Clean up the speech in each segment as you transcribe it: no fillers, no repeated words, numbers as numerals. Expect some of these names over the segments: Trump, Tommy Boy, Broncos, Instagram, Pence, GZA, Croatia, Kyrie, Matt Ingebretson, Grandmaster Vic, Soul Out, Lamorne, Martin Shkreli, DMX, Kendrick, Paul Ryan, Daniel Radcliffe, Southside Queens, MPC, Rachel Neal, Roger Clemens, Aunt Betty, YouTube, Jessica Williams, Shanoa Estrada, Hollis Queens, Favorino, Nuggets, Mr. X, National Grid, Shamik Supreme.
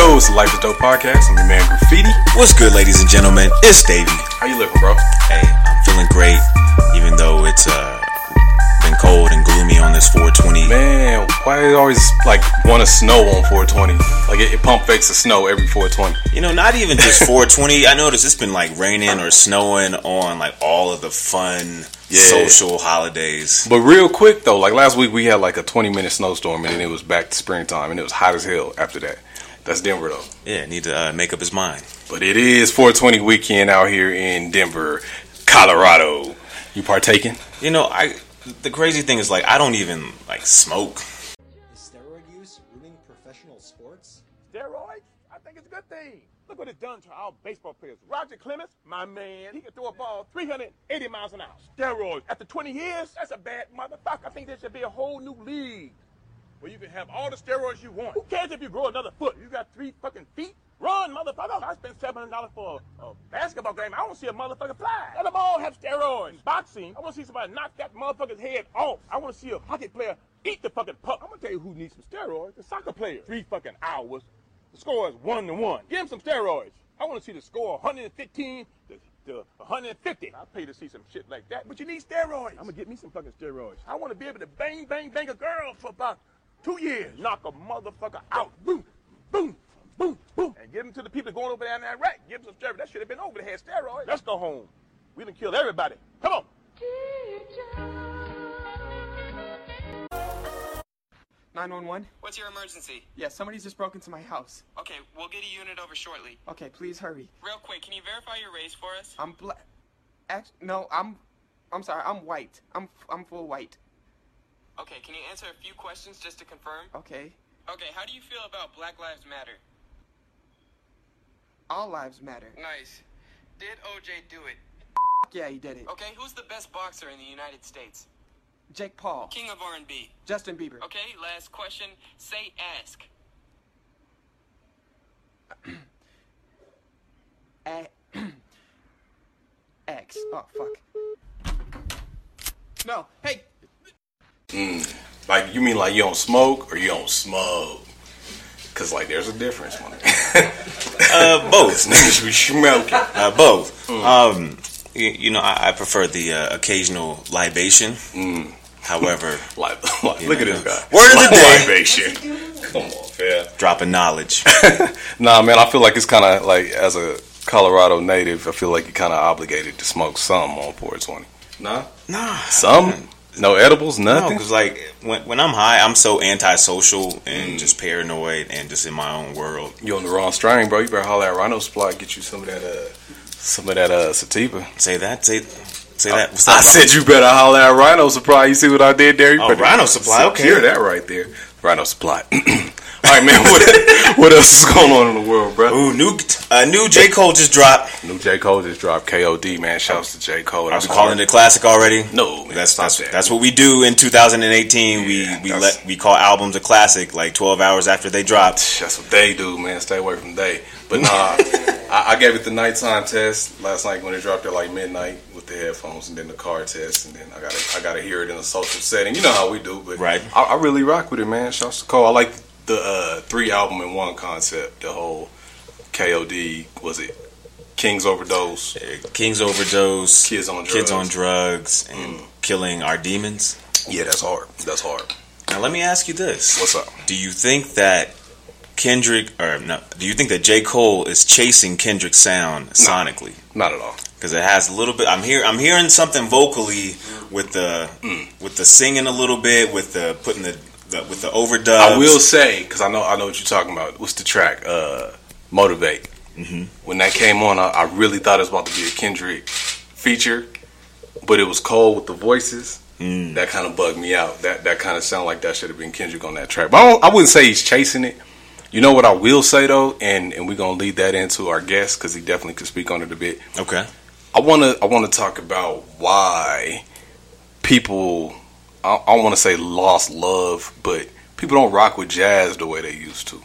Yo, it's the Life is Dope podcast. I'm your man Graffiti. What's good, ladies and gentlemen? It's Davey. How you living, bro? Hey, I'm feeling great, even though it's been cold and gloomy on this 420. Man, why do you always want to snow on 420? It pump fakes the snow every 420. You know, not even just 420. I noticed it's been raining or snowing on all of the fun. Yeah. Social holidays. But real quick though, last week we had a 20-minute snowstorm, and then it was back to springtime, and it was hot as hell after that. That's Denver though. Yeah, need to make up his mind. But it is 420 weekend out here in Denver, Colorado. You partaking? You know, the crazy thing is I don't even smoke. Is steroid use ruining professional sports? Steroids? I think it's a good thing. Look what it's done to our baseball players. Roger Clemens, my man, he can throw a ball 380 miles an hour. Steroids. After 20 years, that's a bad motherfucker. I think there should be a whole new league where you can have all the steroids you want. Who cares if you grow another foot? You got 3 fucking feet? Run, motherfucker. I spent $700 for a basketball game. I don't see a motherfucker fly. Let them all have steroids. Boxing, I want to see somebody knock that motherfucker's head off. I want to see a hockey player eat the fucking puck. I'm going to tell you who needs some steroids. The soccer player. 3 fucking hours. The score is 1-1. Give him some steroids. I want to see the score 115 to 150. I'll pay to see some shit like that. But you need steroids. I'm going to get me some fucking steroids. I want to be able to bang, bang, bang a girl for about 2 years. Knock a motherfucker out. Boom, boom, boom, boom. And give them to the people going over there in Iraq. Give them some steroids. That should have been over. They had steroids. Let's go home. We done killed everybody. Come on. Teacher. 911? What's your emergency? Yeah, somebody's just broke into my house. Okay, we'll get a unit over shortly. Okay, please hurry. Real quick, can you verify your race for us? I'm black. No, I'm sorry, I'm white. I'm full white. Okay, can you answer a few questions just to confirm? Okay. Okay, how do you feel about Black Lives Matter? All lives matter. Nice. Did OJ do it? Yeah, he did it. Okay, who's the best boxer in the United States? Jake Paul. King of R&B. Justin Bieber. Okay, last question. Say ask. X. Oh, fuck. No, hey. You mean you don't smoke or you don't smoke? Because, there's a difference. Both. Niggas be smoking. Both. You know, I prefer the occasional libation. Mm. However, look at this guy. Word of the day. Libation. Come on, fam. Dropping knowledge. Nah, man, I feel it's kind of as a Colorado native, I feel you're kind of obligated to smoke some on 420. Nah. Some? No edibles, nothing? No, because when I'm high, I'm so antisocial and just paranoid and just in my own world. You're on the wrong string, bro. You better holler at Rhino Supply and get you some of that, sativa. Say that. What's that? I said you better holler at Rhino Supply. You see what I did there? Rhino Supply. Okay, hear that right there. Rhino Supply. All right, man. What else is going on in the world, bro? Ooh, new J Cole just dropped. K.O.D. man. Shouts to J Cole. Are we calling it a classic already? No, man, that's what we do in 2018. Yeah, we call albums a classic 12 hours after they dropped. That's what they do, man. Stay away from they. But nah, I gave it the nighttime test last night when it dropped at midnight with the headphones, and then the car test, and then I gotta hear it in a social setting. You know how we do, but right. I really rock with it, man. Shouts to Cole. I like the 3 album in one concept. The whole K.O.D. was it? King's overdose. Kids on drugs, and killing our demons. Yeah, that's hard. Now let me ask you this: what's up? Do you think that do you think that J. Cole is chasing Kendrick's sound sonically? Not at all. Because it has a little bit. I'm hearing something vocally with the singing a little bit, with the putting the with the overdubs. I will say, because I know what you're talking about. What's the track? Motivate. Mm-hmm. When that came on, I really thought it was about to be a Kendrick feature, but it was Cole with the voices. That kind of bugged me out. That kind of sounded like that should have been Kendrick on that track. But I wouldn't say he's chasing it. You know what I will say, though, and we're going to lead that into our guest, because he definitely could speak on it a bit. Okay. I want to talk about why people, I want to say lost love, but people don't rock with jazz the way they used to.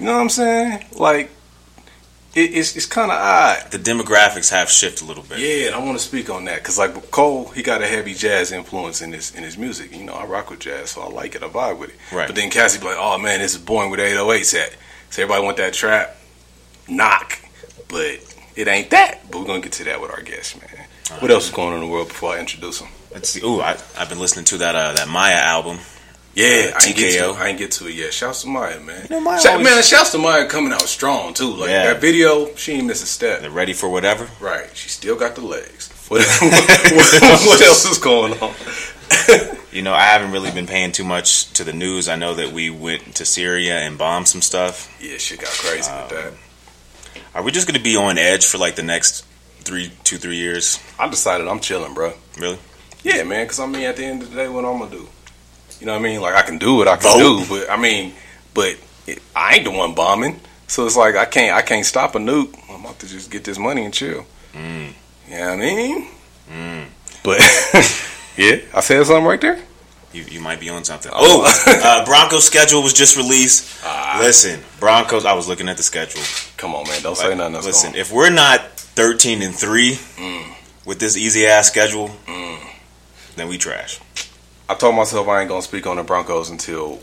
You know what I'm saying? It's kind of odd. The demographics have shifted a little bit. Yeah, and I want to speak on that, because Cole, he got a heavy jazz influence in his music. You know, I rock with jazz, so I like it. I vibe with it. Right. But then Cassie be like, "Oh man, this is Born with 808s at." So everybody want that trap knock, but it ain't that. But we're gonna get to that with our guest, man. What else is going on in the world before I introduce him? Let's see. Ooh, I've been listening to that Maya album. Yeah, I ain't get to it yet. Shouts to Maya, man. You know, shouts to Maya coming out strong too. Like that video, she ain't miss a step. They're ready for whatever. Right. She still got the legs. What else is going on? You know, I haven't really been paying too much to the news. I know that we went to Syria and bombed some stuff. Yeah, shit got crazy with that. Are we just going to be on edge for like the next 3 years? I decided I'm chilling, bro. Really? Yeah, man, because I mean, at the end of the day, what I'm going to do? You know what I mean? Like, I can do what I can do, but I mean, I ain't the one bombing. So it's like, I can't stop a nuke. I'm about to just get this money and chill. Mm. You know what I mean? Mm. But... Yeah, I said something right there. You might be on something. Oh, Broncos schedule was just released. Listen, Broncos. I was looking at the schedule. Come on, man, don't say nothing else. Listen, if we're not 13-3 with this easy ass schedule, then we trash. I told myself I ain't gonna speak on the Broncos until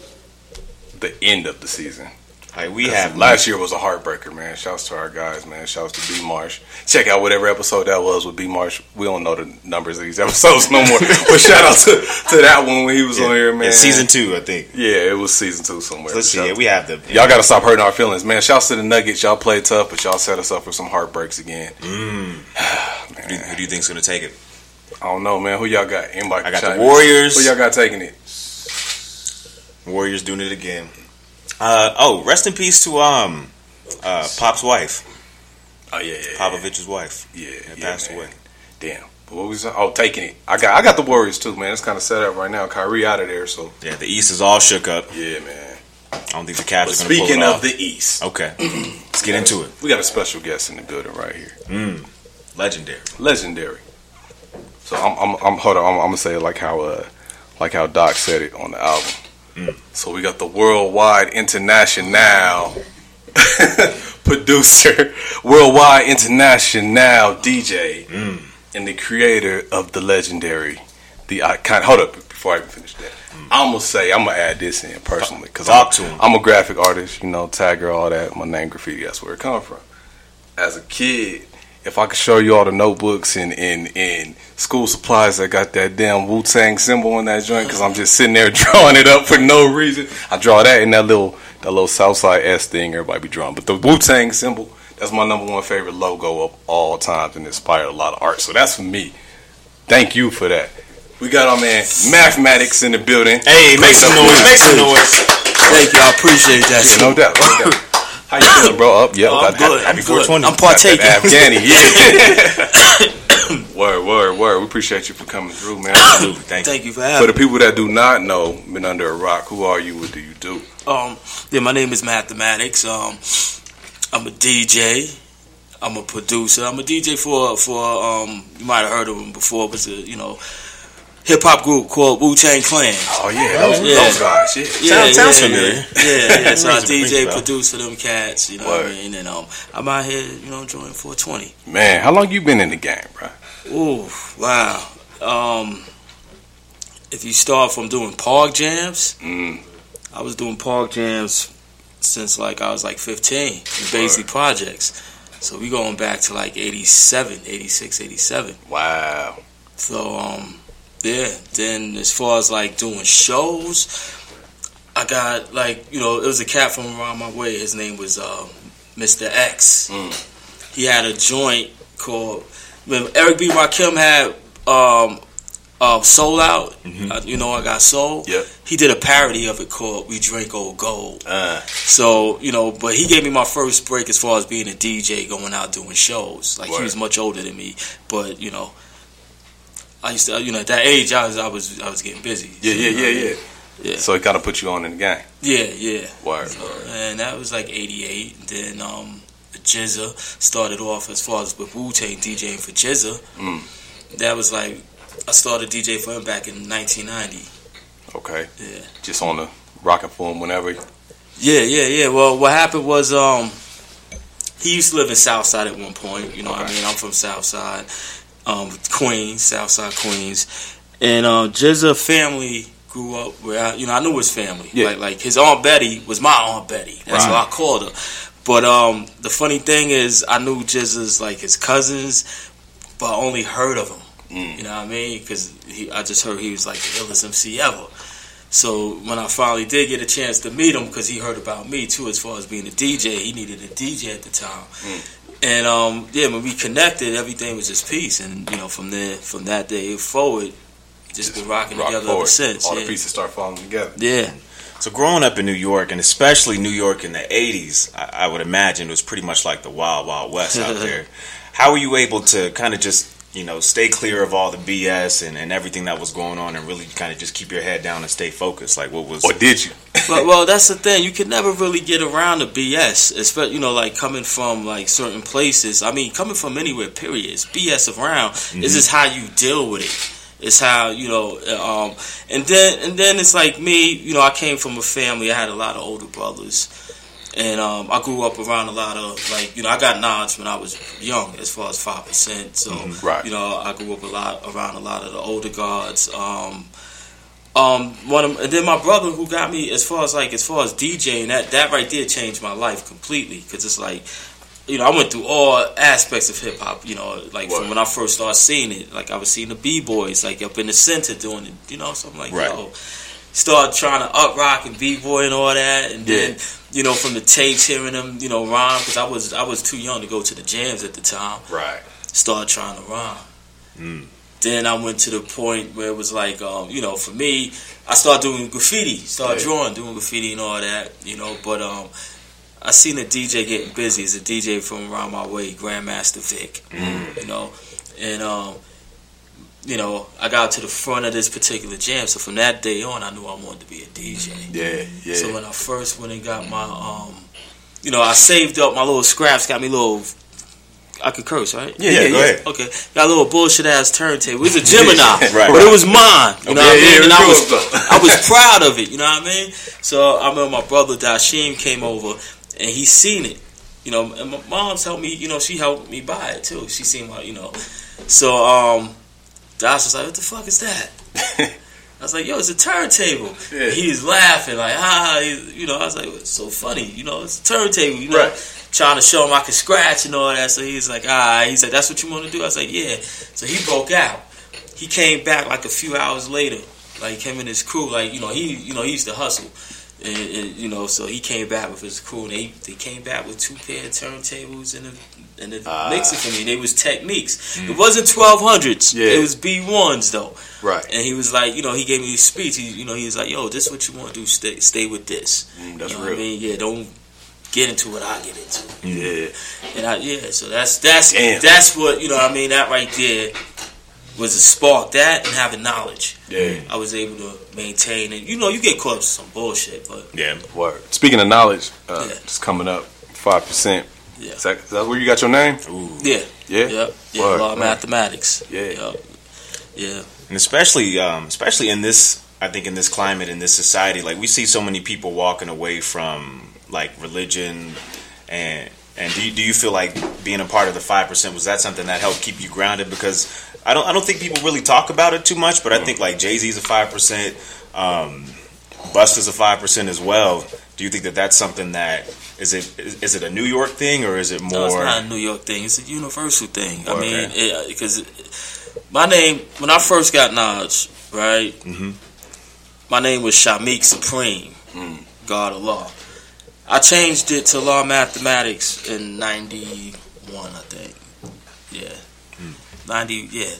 the end of the season. Like we have last year was a heartbreaker, man. Shouts to our guys, man. Shouts to B. Marsh. Check out whatever episode that was with B. Marsh. We don't know the numbers of these episodes no more. But shout out to that one when he was on here, man. It's season 2, I think. Yeah, it was season 2 somewhere. So let's see. Yeah, we have the. Y'all got to stop hurting our feelings, man. Shouts to the Nuggets. Y'all played tough, but y'all set us up for some heartbreaks again. Man. Who do you think's gonna take it? I don't know, man. Who y'all got? Anybody? I got the Warriors. Who y'all got taking it? Warriors doing it again. Rest in peace to Pop's wife. Oh yeah, Popovich's wife. Yeah, passed away. Damn. But what was taking it? I got the Warriors too, man. It's kind of set up right now. Kyrie out of there, so yeah, the East is all shook up. Yeah, man. I don't think the Cavs are going to pull it off. Speaking of the East, okay, let's get into it. We got a special guest in the building right here. Legendary. So I'm hold on. I'm gonna say it like how Doc said it on the album. So we got the worldwide international producer, worldwide international DJ, and the creator of the legendary, the icon. Hold up, before I even finish that, I'm gonna add this in personally because I'm a graphic artist, you know, tagger, all that. My name graffiti, that's where it come from. As a kid, if I could show you all the notebooks and school supplies that got that damn Wu-Tang symbol on that joint, because I'm just sitting there drawing it up for no reason. I draw that and that little Southside S thing everybody be drawing. But the Wu-Tang symbol, that's my number one favorite logo of all time and inspired a lot of art. So that's for me. Thank you for that. We got our man Mathematics in the building. Hey, make some noise. Thank you. I appreciate that. Yeah, no doubt. How you feeling, bro? Yeah, I'm good. Happy 420. I'm partaking. Afghani, yeah. Word. We appreciate you for coming through, man. Thank you for having me. For the people that do not know, been under a rock, who are you? What do you do? My name is Mathematics. I'm a DJ. I'm a producer. I'm a DJ for you might have heard of him before, but hip hop group called Wu-Tang Clan. Oh yeah, those guys. Yeah. Sounds familiar. Yeah. So I DJ, produce for them cats. You know what I mean? And I'm out here, enjoying 420. Man, how long you been in the game, bro? Ooh, wow. If you start from doing park jams, I was doing park jams since I was 15. Basically projects. So we going back to 86, 87. Wow. So Yeah, then as far as doing shows, I got it was a cat from around my way. His name was Mr. X. He had a joint called. Remember Eric B. Rakim had Soul Out. Mm-hmm. I got Soul. Yep. He did a parody of it called We Drink Old Gold. So but he gave me my first break as far as being a DJ, going out doing shows. He was much older than me, but I used to, at that age, I was getting busy. Yeah. So it kind of put you on in the game. Yeah. Word. And that was 88. Then GZA started off as far as with Wu-Tang DJing for GZA. That was I started DJ for him back in 1990. Okay. Yeah. Just on the rocket form whenever. Yeah. Well, what happened was he used to live in Southside at one point. What I mean? I'm from Southside. Queens, Southside Queens, and GZA family grew up where I knew his family. Yeah. Like his Aunt Betty was my Aunt Betty. That's how I called her. But the funny thing is, I knew GZA's like his cousins, but I only heard of him. Mm. You know what I mean? Because I just heard he was like the illest MC ever. So when I finally did get a chance to meet him, because he heard about me too, as far as being a DJ, he needed a DJ at the time. Mm. And when we connected, everything was just peace. And from that day forward, just been rocking together ever since. All the pieces start falling together. Yeah. So growing up in New York, and especially New York in the 80s, I would imagine it was pretty much like the Wild Wild West out there. How were you able to kind of just, stay clear of all the BS and everything that was going on and really kind of just keep your head down and stay focused? Like, what was... Or did you? well, that's the thing. You could never really get around the BS, especially, coming from, certain places. I mean, coming from anywhere, period. It's BS around. Mm-hmm. It's just how you deal with it. It's how, and then it's like me, I came from a family. I had a lot of older brothers, and I grew up around a lot of, I got nods when I was young, as far as 5%. So, I grew up around a lot of the older guards. And then my brother who got me, as far as DJing, that right there changed my life completely, because it's like, I went through all aspects of hip hop. From when I first started seeing it, I was seeing the b-boys up in the center doing it. So I'm like, yo, start trying to up rock and b-boy and all that. And then from the tapes, hearing them rhyme, because I was too young to go to the jams at the time. Right. Start trying to rhyme. Mm. Then I went to the point where it was like, for me, I started doing graffiti, doing graffiti and all that. I seen a DJ getting busy. It's a DJ from around my way, Grandmaster Vic. Mm. I got to the front of this particular jam. So from that day on, I knew I wanted to be a DJ. Yeah, yeah. So when I first went and got my, I saved up my little scraps. Got me little. I could curse, right? Yeah, go ahead. Okay. Got a little bullshit-ass turntable. It was a Gemini, but it was mine. You know what I mean? And I was proud of it, you know what I mean? So I remember my brother Dashim came over, and he seen it. And my mom's helped me, she helped me buy it, too. She seen my, So Dash was like, what the fuck is that? I was like, yo, it's a turntable. Yeah. He's laughing, like, ha, I was like, it's so funny. It's a turntable, Right. Trying to show him I could scratch and all that. So he's like, all right. He's like, that's what you want to do? I was like, yeah. So he broke out. He came back a few hours later. Him and his crew, he used to hustle. And so he came back with his crew. And they came back with 2 pair of turntables and a mixer for me. They was techniques. Mm. It wasn't 1200s. Yeah. It was B1s, though. Right. And he was like, he gave me this speech. He was like, yo, this is what you want to do. Stay with this. That's real. What I mean? Yeah, don't get into what I get into. Yeah. And so that's what, that right there was a spark. That and having knowledge. Yeah. I was able to maintain it. You get caught up with some bullshit, but. Yeah, word. Speaking of knowledge, it's coming up 5%. Yeah. Is that where you got your name? Ooh. Yeah. Yeah? Yep. Yeah, word. Law of Mathematics. Yeah. Yep. Yeah. And especially in this, I think in this climate, in this society, we see so many people walking away from religion, and do you feel like being a part of the 5% was that something that helped keep you grounded? Because I don't think people really talk about it too much, but I think Jay-Z's a 5%, Busta's a 5% as well. Do you think that's something that is it a New York thing, or is it more? No, it's not a New York thing. It's a universal thing. Oh, I mean, because my name when I first got Nodge, right? Mm-hmm. My name was Shamik Supreme, God of Law. I changed it to Law Mathematics in 91, I think. Yeah.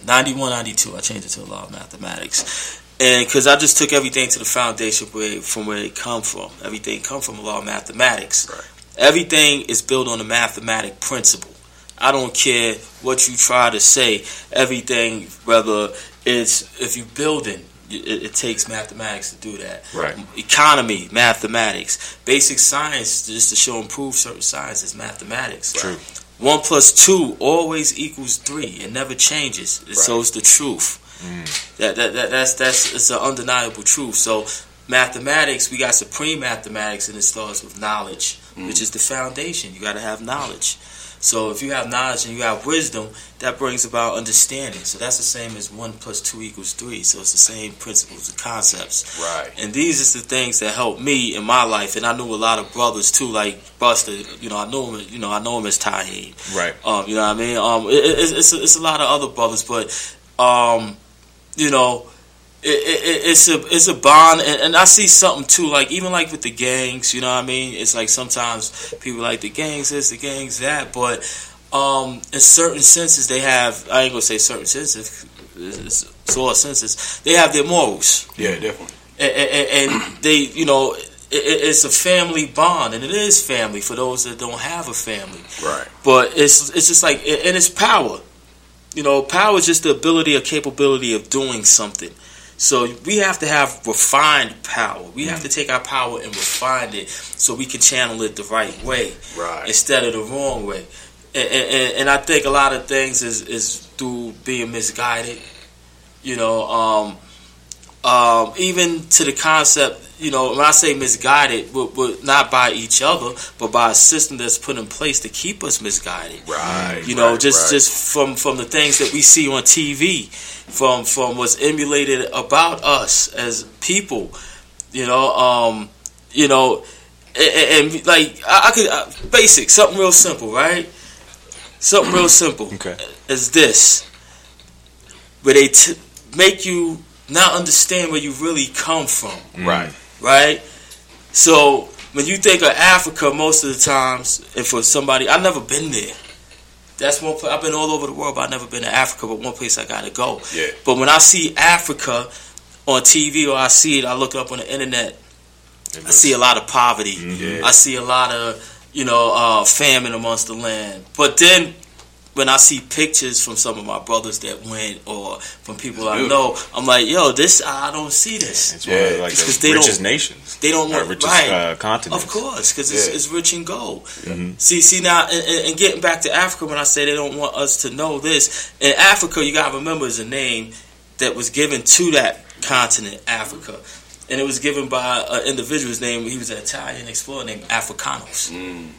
91, 92, I changed it to Law Mathematics. And because I just took everything to the foundation from where it come from. Everything come from Law Mathematics. Right. Everything is built on a mathematic principle. I don't care what you try to say. Everything, whether it's if you're building, it takes mathematics to do that. Right. Economy, mathematics. Basic science, just to show and prove certain science, is mathematics. True. Right. 1 + 2 always equals 3. It never changes. Right. So it's the truth. Mm. That's it's an undeniable truth. So Mathematics, we got supreme mathematics, and it starts with knowledge, which is the foundation. You got to have knowledge. So if you have knowledge and you have wisdom, that brings about understanding. So that's the same as 1 + 2 = 3. So it's the same principles and concepts. Right. And these are the things that helped me in my life. And I knew a lot of brothers too, like Buster. You know, I know him. You know, I know him as Taheem. Right. You know what I mean? It's a lot of other brothers, but you know. It's a bond, and I see something too, like even like with the gangs, you know what I mean? It's like sometimes people like the gangs this, the gangs that, but in certain senses they have, I ain't gonna say certain senses, it's all senses, they have their morals. Yeah, definitely. And they, you know, it's a family bond, and it is family for those that don't have a family. Right. But it's just like, and it's power. You know, power is just the ability or capability of doing something. So we have to have refined power. We have to take our power and refine it so we can channel it the right way, right, instead of the wrong way. And I think a lot of things is through being misguided. You know, even to the concept, you know, when I say misguided, we're not by each other, but by a system that's put in place to keep us misguided. Right. You know, just from the things that we see on TV, from what's emulated about us as people. You know, and like I could basic, something real simple, right? Something real simple. Okay. Is this where they make you not understand where you really come from. Right. Right? So when you think of Africa, most of the times, and for somebody, I've never been there. That's one place. I've been all over the world, but I've never been to Africa, but one place I gotta go. Yeah. But when I see Africa on TV, or I see it, I look up on the internet, I see a lot of poverty. Yeah. I see a lot of, you know, famine amongst the land. But then when I see pictures from some of my brothers that went, or from people I know, I'm like, yo, this, I don't see this. It's one of like the richest nations. They don't want, richest continents. Of course, because it's rich in gold. Mm-hmm. See now, and getting back to Africa, when I say they don't want us to know this, in Africa, you got to remember, is a name that was given to that continent, Africa. And it was given by an individual's name. He was an Italian explorer named Africanus. Mm.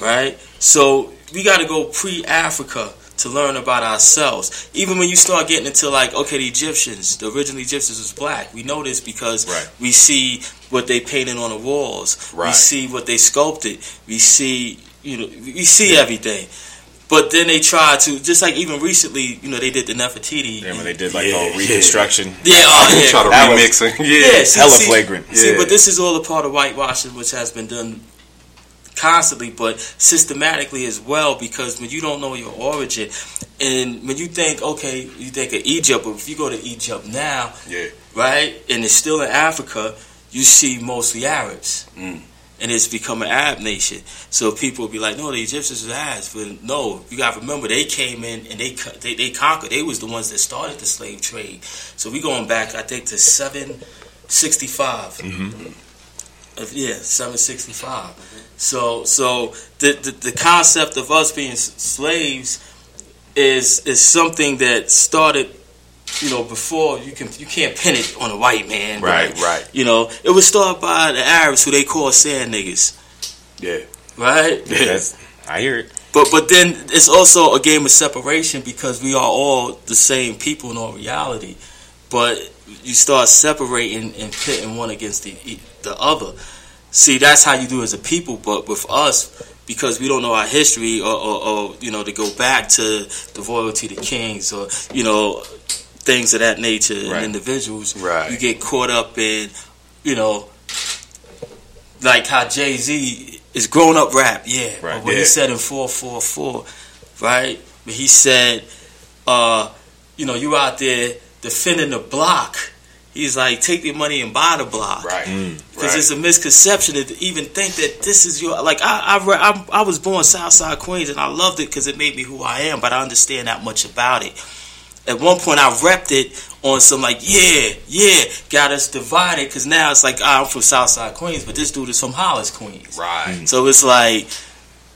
Right? So we got to go pre-Africa to learn about ourselves. Even when you start getting into like, okay, the Egyptians, the original Egyptians was black. We know this because we see what they painted on the walls. Right. We see what they sculpted. We see, you know, we see everything. But then they tried to, just like even recently, you know, they did the Nefertiti. Yeah, when they did like the reconstruction. Yeah, try to remix it. Yeah, hella flagrant. See, but this is all a part of whitewashing, which has been done constantly, but systematically as well, because when you don't know your origin, and when you think, okay, you think of Egypt, but if you go to Egypt now, right, and it's still in Africa, you see mostly Arabs, and it's become an Arab nation. So people will be like, no, the Egyptians are Arabs, but no, you got to remember, they came in and they conquered. They was the ones that started the slave trade. So we going back, I think, to 765. Mm-hmm. 765. So the concept of us being slaves is something that started, you know, before you can't pin it on a white man, right? You know, it was started by the Arabs, who they call sand niggas. Yeah. Right. Yeah, I hear it. But then it's also a game of separation, because we are all the same people in all reality, but you start separating and pitting one against the other. See, that's how you do as a people. But with us, because we don't know our history, or you know, to go back to the royalty, the kings, or, you know, things of that nature, and individuals, you get caught up in, you know, like how Jay-Z is grown up rap, but what he said in 444, right? But he said, you know, you out there defending the block. He's like, take the money and buy the block. Right. Because it's a misconception to even think that this is your... Like, I was born Southside Queens, and I loved it because it made me who I am, but I understand that much about it. At one point, I repped it on some, like, got us divided, because now it's like, I'm from Southside Queens, but this dude is from Hollis, Queens. Right. So it's like,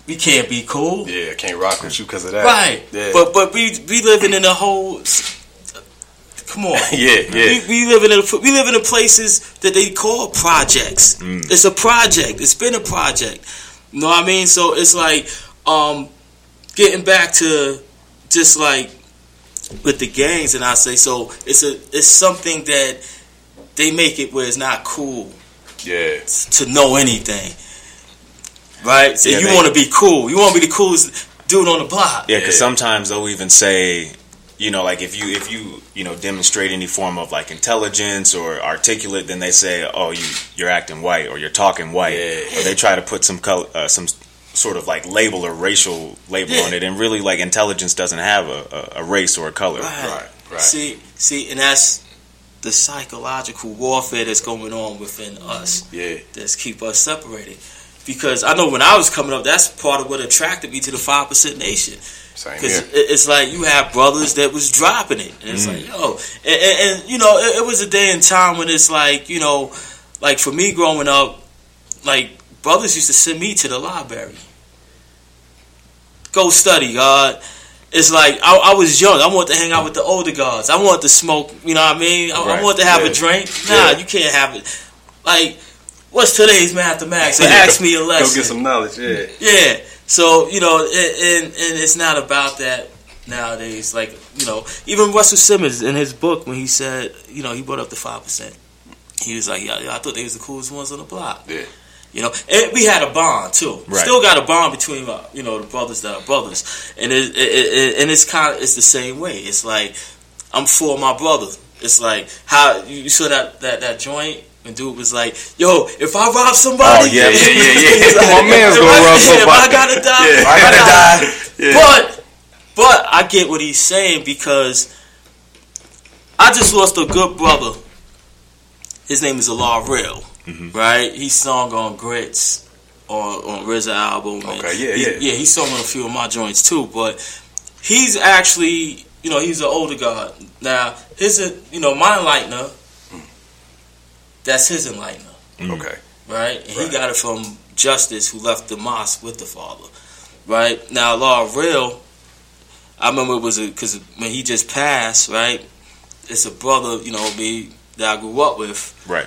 we can't be cool. Yeah, I can't rock with you because of that. Right. Yeah. But we living in a whole... Come on. Yeah. We live in places that they call projects. Mm. It's a project. It's been a project. You know what I mean? So it's like getting back to just like with the gangs, and I say so. It's something that they make it where it's not cool. Yeah. To know anything. Right? So you want to be cool. You want to be the coolest dude on the block. Yeah, because sometimes they'll even say, you know, like if you demonstrate any form of like intelligence or articulate, then they say, oh, you're acting white or you're talking white. Yeah. Or they try to put some color, some sort of like label or racial label on it, and really like intelligence doesn't have a race or a color. Right. See, and that's the psychological warfare that's going on within us. Yeah, that's keep us separated. Because I know when I was coming up, that's part of what attracted me to the 5% Nation. Same here. Because it's like you have brothers that was dropping it. And it's like, yo. And you know, it was a day and time when it's like, you know, like for me growing up, like brothers used to send me to the library. Go study, God. It's like I was young. I wanted to hang out with the older guards. I wanted to smoke, you know what I mean? I wanted to have a drink. Nah, you can't have it. Like, what's today's mathematics? They ask me a lesson. Go get some knowledge, yeah. So, you know, and it's not about that nowadays. Like, you know, even Russell Simmons in his book when he said, you know, he brought up the 5%. He was like, yeah, I thought they was the coolest ones on the block. Yeah. You know, and we had a bond, too. Right. Still got a bond between, you know, the brothers that are brothers. And it's kind of, it's the same way. It's like, I'm for my brother. It's like, how, you saw that joint? And dude was like, yo, if I rob somebody... Oh, yeah. Like, my man's going to rob somebody. If I gotta die. Yeah. But I get what he's saying because I just lost a good brother. His name is Alar Real, right? He sung on Grits, on RZA album. Okay, yeah. He sung on a few of my joints too, but he's actually, you know, he's an older guy. Now, my enlightener... That's his enlightener. Okay. Right? And he got it from Justice, who left the mosque with the father. Right? Now, Alar Real, I remember it was because when he just passed, right? It's a brother, you know, me that I grew up with. Right.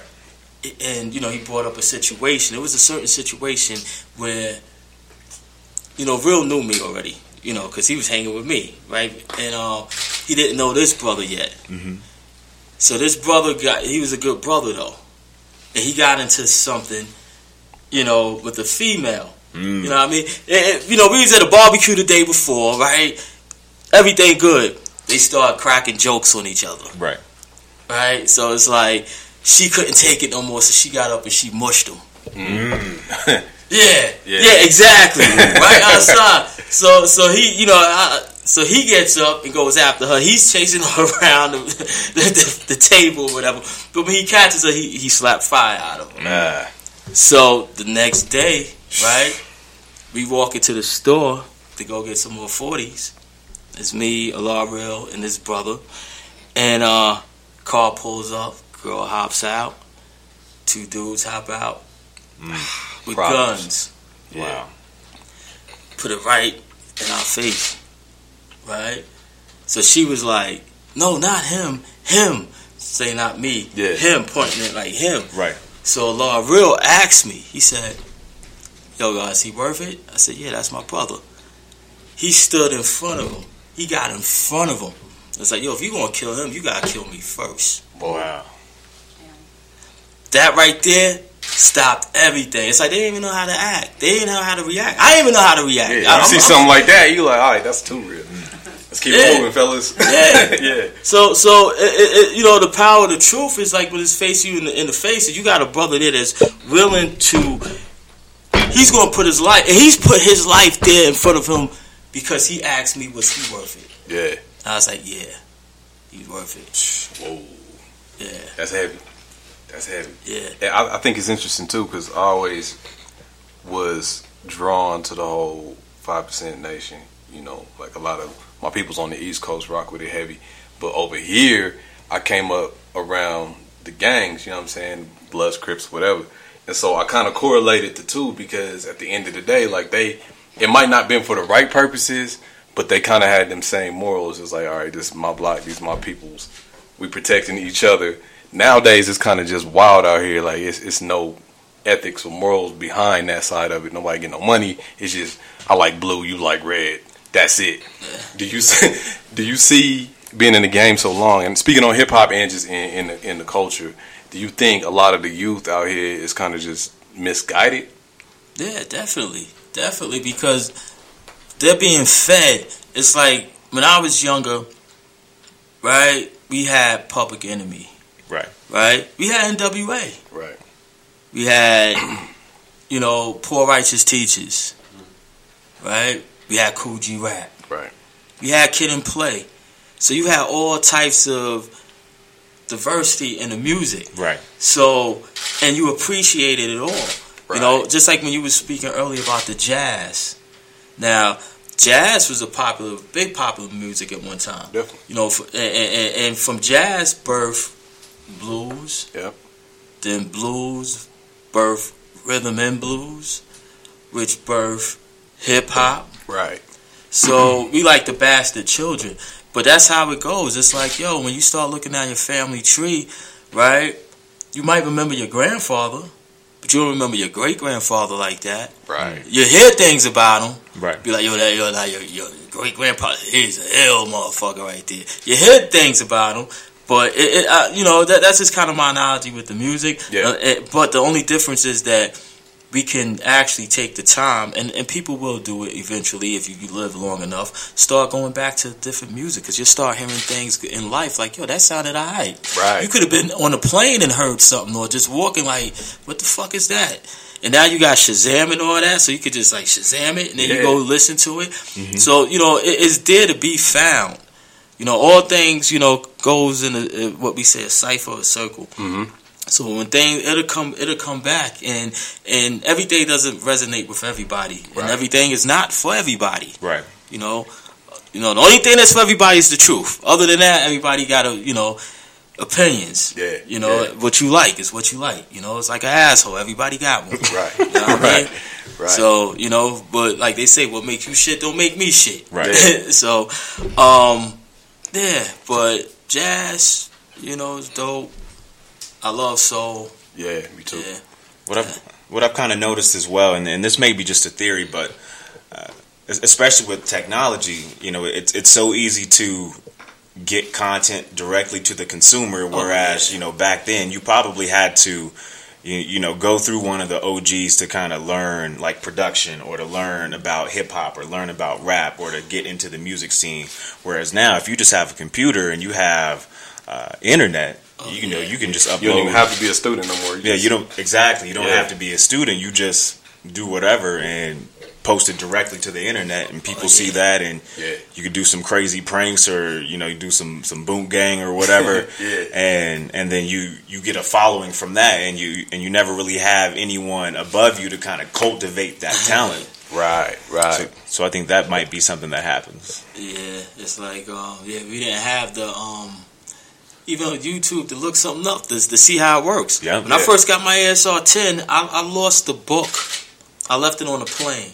And, you know, he brought up a situation. It was a certain situation where, you know, Real knew me already, you know, because he was hanging with me, right? And he didn't know this brother yet. Mm-hmm. So this brother he was a good brother though. And he got into something, you know, with a female. Mm. You know what I mean? And, you know, we was at a barbecue the day before, right? Everything good. They start cracking jokes on each other. Right? So it's like, she couldn't take it no more, so she got up and she mushed him. Mm. Yeah, exactly. Right outside. So he, you know, so he gets up and goes after her. He's chasing her around the table or whatever. But when he catches her, he slapped fire out of her. Nah. So the next day, right, we walk into the store to go get some more 40s. It's me, Alar Real, and his brother. And car pulls up. Girl hops out. Two dudes hop out with guns. Yeah. Wow. Put it right in our face. Right? So she was like, no, not him. Him. Say not me. Yeah. Him, pointing at like him. Right. So Alar Real asked me. He said, yo, guys, he worth it? I said, yeah, that's my brother. He stood in front of him. He got in front of him. It's like, yo, if you're going to kill him, you got to kill me first. Wow. That right there stopped everything. It's like they didn't even know how to act. They didn't know how to react. I didn't even know how to react. Yeah, you see something like that, you like, all right, that's too real. Let's keep moving, fellas. Yeah. So it, you know, the power of the truth is like when it's facing you in the face, and you got a brother there that's willing to, he's going to put his life, and he's put his life there in front of him because he asked me, was he worth it? Yeah. And I was like, yeah, he's worth it. Whoa. Yeah. That's heavy. Yeah. And I think it's interesting, too, because I always was drawn to the whole 5% Nation, you know, like a lot of, my people's on the East Coast rock with it heavy. But over here, I came up around the gangs, you know what I'm saying? Bloods, Crips, whatever. And so I kind of correlated the two because at the end of the day, like it might not been for the right purposes, but they kind of had them same morals. It's like, all right, this is my block, these are my peoples. we protecting each other. Nowadays, it's kind of just wild out here. Like, it's no ethics or morals behind that side of it. Nobody get no money. It's just, I like blue, you like red. That's it. Do you see being in the game so long, and speaking on hip hop and just in the culture, do you think a lot of the youth out here is kind of just misguided? Yeah, definitely, because they're being fed. It's like when I was younger, right? We had Public Enemy, right? We had NWA, right? We had, Poor Righteous Teachers, right? We had Cool G Rap. Right. We had Kid and Play. So you had all types of diversity in the music. Right. So, and you appreciated it all. Right. Just like when you were speaking earlier about the jazz. Now, jazz was a big popular music at one time. Definitely. And from jazz birthed blues. Yep. Then blues birthed rhythm and blues, which birthed hip hop. Right. So we like to bash the children. But that's how it goes. It's like, when you start looking down your family tree, right, you might remember your grandfather, but you don't remember your great-grandfather like that. Right. You hear things about him. Right. Be like, your great-grandpa, he's a hell motherfucker right there. You hear things about him, but, that's just kind of my analogy with the music. Yeah. But the only difference is that we can actually take the time, and people will do it eventually if you live long enough. Start going back to different music, because you start hearing things in life like, that sounded all right. Right. You could have been on a plane and heard something, or just walking like, what the fuck is that? And now you got Shazam and all that, so you could just like Shazam it, and then you go listen to it. Mm-hmm. So, it's there to be found. All things, goes in what we say, a cipher, a circle. Mm-hmm. So when things, it'll come back, and everything doesn't resonate with everybody, right. And everything is not for everybody, right? The only thing that's for everybody is the truth. Other than that, everybody got opinions. Yeah, what you like is what you like. It's like an asshole. Everybody got one, right? Right, right. So but like they say, what makes you shit don't make me shit, right? So, but jazz, is dope. I love soul. Yeah, me too. Yeah. What I've kind of noticed as well, and this may be just a theory, but especially with technology, it's so easy to get content directly to the consumer, whereas back then you probably had to go through one of the OGs to kind of learn like production, or to learn about hip hop, or learn about rap, or to get into the music scene. Whereas now, if you just have a computer and you have internet. You can just upload. You don't even have to be a student no more. You don't have to be a student. You just do whatever and post it directly to the internet, and people see that, and you can do some crazy pranks, or you do some boot gang or whatever, and then you get a following from that, and you never really have anyone above you to kind of cultivate that talent. Right. So I think that might be something that happens. Yeah, it's like we didn't have the even on YouTube to look something up to see how it works. Yeah, when I first got my ASR-10, I lost the book. I left it on the plane.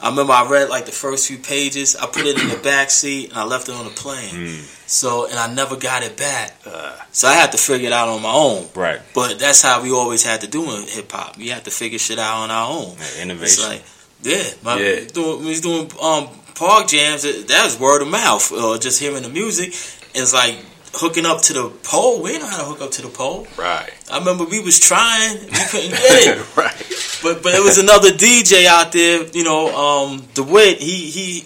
I remember I read like the first few pages. I put it in the back seat and I left it on the plane. So I never got it back. So I had to figure it out on my own. Right. But that's how we always had to do in hip hop. We had to figure shit out on our own. That innovation. It's like, When we was doing park jams. That was word of mouth, or just hearing the music. It's like, hooking up to the pole. We didn't know how to hook up to the pole. Right. I remember we was trying. We couldn't get it. Right. But it was another DJ out there. DeWitt. He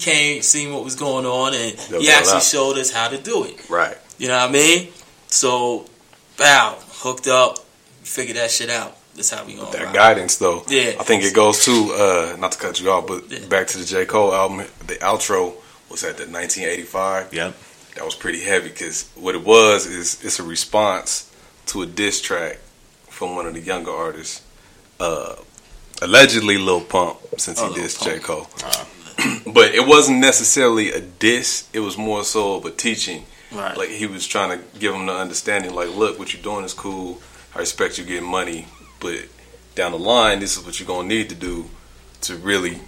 came, seen what was going on, and he actually showed us how to do it. Right. You know what I mean? So, hooked up. Figured that shit out. That's how we going. That ride. Guidance, though. Yeah. I think it goes to not to cut you off, but back to the J Cole album. The outro was at the 1985. Yep. That was pretty heavy, because what it was is it's a response to a diss track from one of the younger artists, allegedly Lil Pump, since he dissed J. Cole. But it wasn't necessarily a diss. It was more so of a teaching. Right. Like, he was trying to give him the understanding, like, look, what you're doing is cool. I respect you getting money, but down the line, this is what you're going to need to do to really,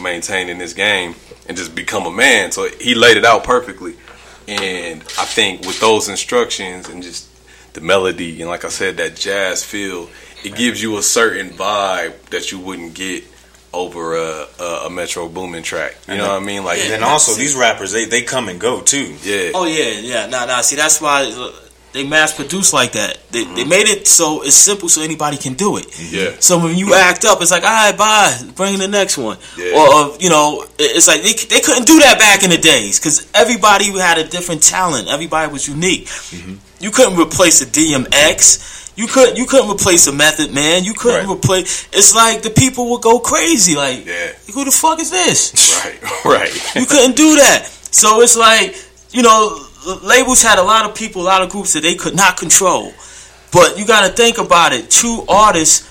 maintain in this game and just become a man. So he laid it out perfectly. And I think with those instructions and just the melody and like I said, that jazz feel, it gives you a certain vibe that you wouldn't get over a Metro Boomin track. You know what I mean? Like, yeah, and then also these rappers, they come and go too. Yeah. Oh yeah, yeah. Nah. See, that's why they mass produce like that. They made it so it's simple so anybody can do it. Yeah. So when you act up, it's like, all right, bye, bring the next one. Yeah. Or you know, it's like they couldn't do that back in the days because everybody had a different talent. Everybody was unique. Mm-hmm. You couldn't replace a DMX. You couldn't replace a Method Man. You couldn't replace. It's like the people would go crazy. Like, who the fuck is this? Right. You couldn't do that. So it's like, you know, labels had a lot of people, a lot of groups that they could not control. But you got to think about it. True artists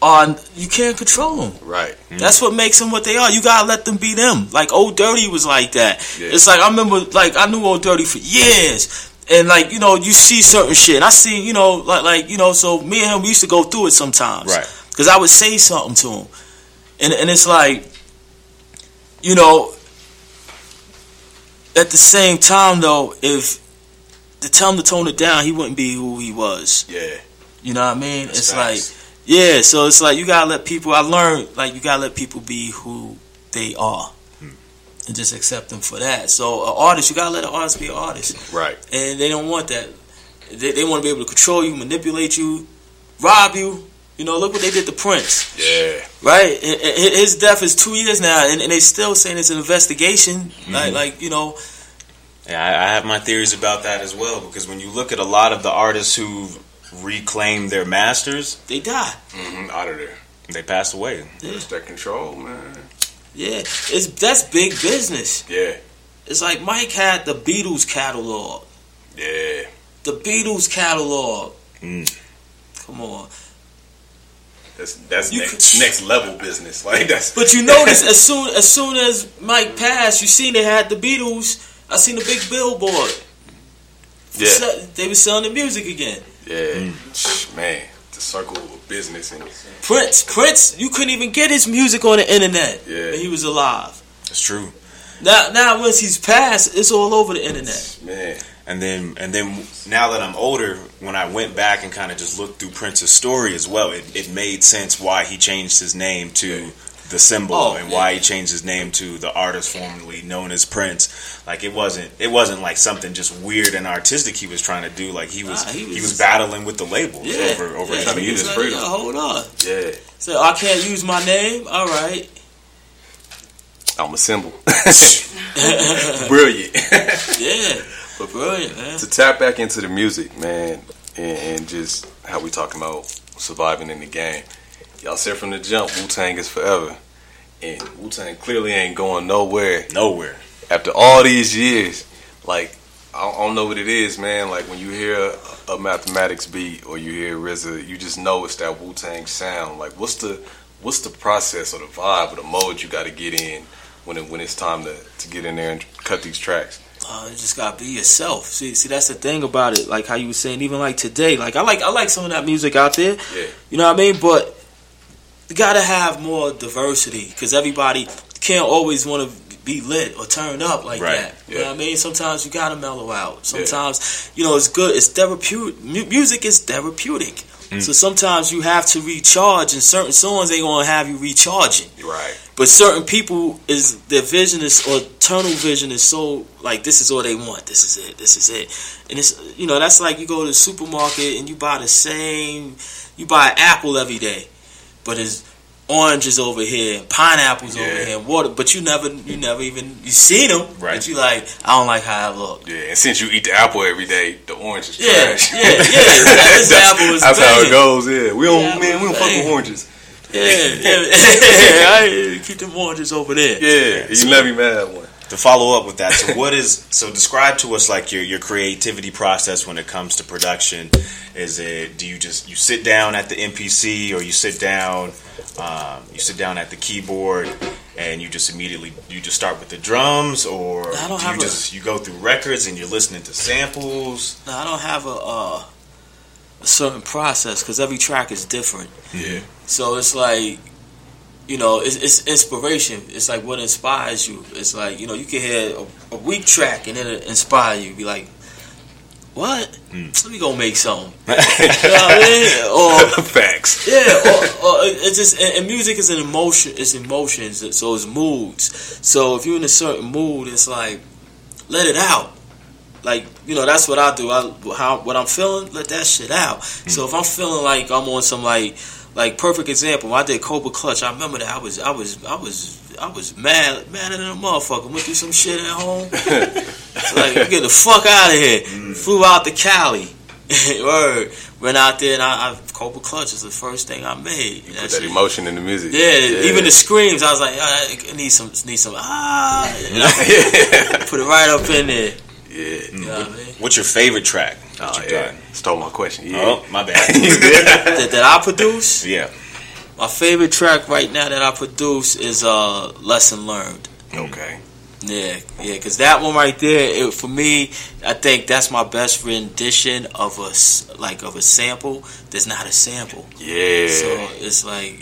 are, you can't control them. Right. Mm-hmm. That's what makes them what they are. You got to let them be them. Like Old Dirty was like that. Yeah. It's like I remember, like I knew Old Dirty for years. And like, you know, you see certain shit. I see, you know, like you know. So me and him, we used to go through it sometimes, right? Because I would say something to him, and it's like, you know. At the same time, though, if to tell him to tone it down, he wouldn't be who he was. Yeah, you know what I mean. That's it's nice. Like, yeah. So it's like you gotta let people. I learned like you gotta let people be who they are. And just accept them for that. So, an artist, you gotta let an artist be an artist. Right. And they don't want that. They want to be able to control you, manipulate you, rob you. You know, look what they did to Prince. Yeah. Right? And his death is 2 years now, and they still saying it's an investigation. Mm-hmm. Like, you know. Yeah, I have my theories about that as well, because when you look at a lot of the artists who reclaimed their masters, they died. Mm-hmm. Out of there. They passed away. Yeah. That's their control, man. Yeah, that's big business. Yeah. It's like Mike had the Beatles catalog. Yeah. The Beatles catalog. Mm. Come on. That's next level business. Like that's. But you notice as soon as Mike passed, you seen they had the Beatles. I seen the big billboard. Yeah. They were selling the music again. Yeah. Mm. Man. The circle of business and Prince, you couldn't even get his music on the internet. Yeah, when he was alive. That's true. Now once he's passed, it's all over the internet. Man, and then now that I'm older, when I went back and kind of just looked through Prince's story as well, it made sense why he changed his name to The Symbol and why he changed his name to the artist formerly known as Prince. Like it wasn't like something just weird and artistic he was trying to do. Like he was battling with the labels over trying to get his freedom. Hold on. Yeah. So I can't use my name. All right. I'm a symbol. Brilliant. Yeah. But brilliant, man. To tap back into the music, man, and just how we talking about surviving in the game. Y'all said from the jump, Wu-Tang is forever. And Wu-Tang clearly ain't going nowhere. Nowhere. After all these years, like, I don't know what it is, man. Like, when you hear a Mathematics beat or you hear RZA, you just know it's that Wu-Tang sound. Like, what's the process or the vibe or the mode you got to get in when it's time to get in there and cut these tracks? You just gotta be yourself. See, that's the thing about it. Like how you were saying, even like today, like I like some of that music out there. Yeah. You know what I mean? But you gotta have more diversity because everybody can't always want to be lit or turned up like that. You know what I mean? Sometimes you gotta mellow out. Sometimes, you know, it's good. It's therapeutic. Music is therapeutic. Mm. So sometimes you have to recharge, and certain songs ain't gonna have you recharging. Right. But certain people their vision is or tunnel vision is so like this is all they want. This is it. And it's that's like you go to the supermarket and you buy an apple every day. But there's oranges over here, pineapples over here, water. But you never even seen them. Right. But you like, I don't like how I look. Yeah. And since you eat the apple every day, the orange is trash. Yeah. This apple is that's banging. How it goes. Yeah. We don't fuck with oranges. Yeah. Keep them oranges over there. Yeah. You let me mad one. To follow up with that, so describe to us like your creativity process when it comes to production. Is it do you sit down at the MPC or you sit down at the keyboard and you just start with the drums, or you go through records and you're listening to samples? No, I don't have a certain process because every track is different. Yeah. So it's like you know, it's inspiration. It's like what inspires you. It's like, you know, you can hear a weak track and it'll inspire you. Be like, what? Let me go make something. You know what I mean? Or, facts. Yeah. Or it's just, and music is an emotion. It's emotions. So it's moods. So if you're in a certain mood, it's like, let it out. Like, you know, that's what I do. What I'm feeling, let that shit out. So if I'm feeling like I'm on some like perfect example, when I did Cobra Clutch, I remember that I was madder than a motherfucker. Went through some shit at home. It's like, get the fuck out of here. Flew out to Cali. Word. Went out there and Cobra Clutch is the first thing I made. You put that emotion in the music. Yeah, even the screams. I was like, I need some ah. You know? Put it right up in there. Yeah. You know what I mean? What's your favorite track? Stole my question. Yeah. Oh, my bad. that I produce? Yeah. My favorite track right now that I produce is Lesson Learned. Okay. Yeah, because that one right there, for me, I think that's my best rendition of a sample that's not a sample. Yeah. So it's like,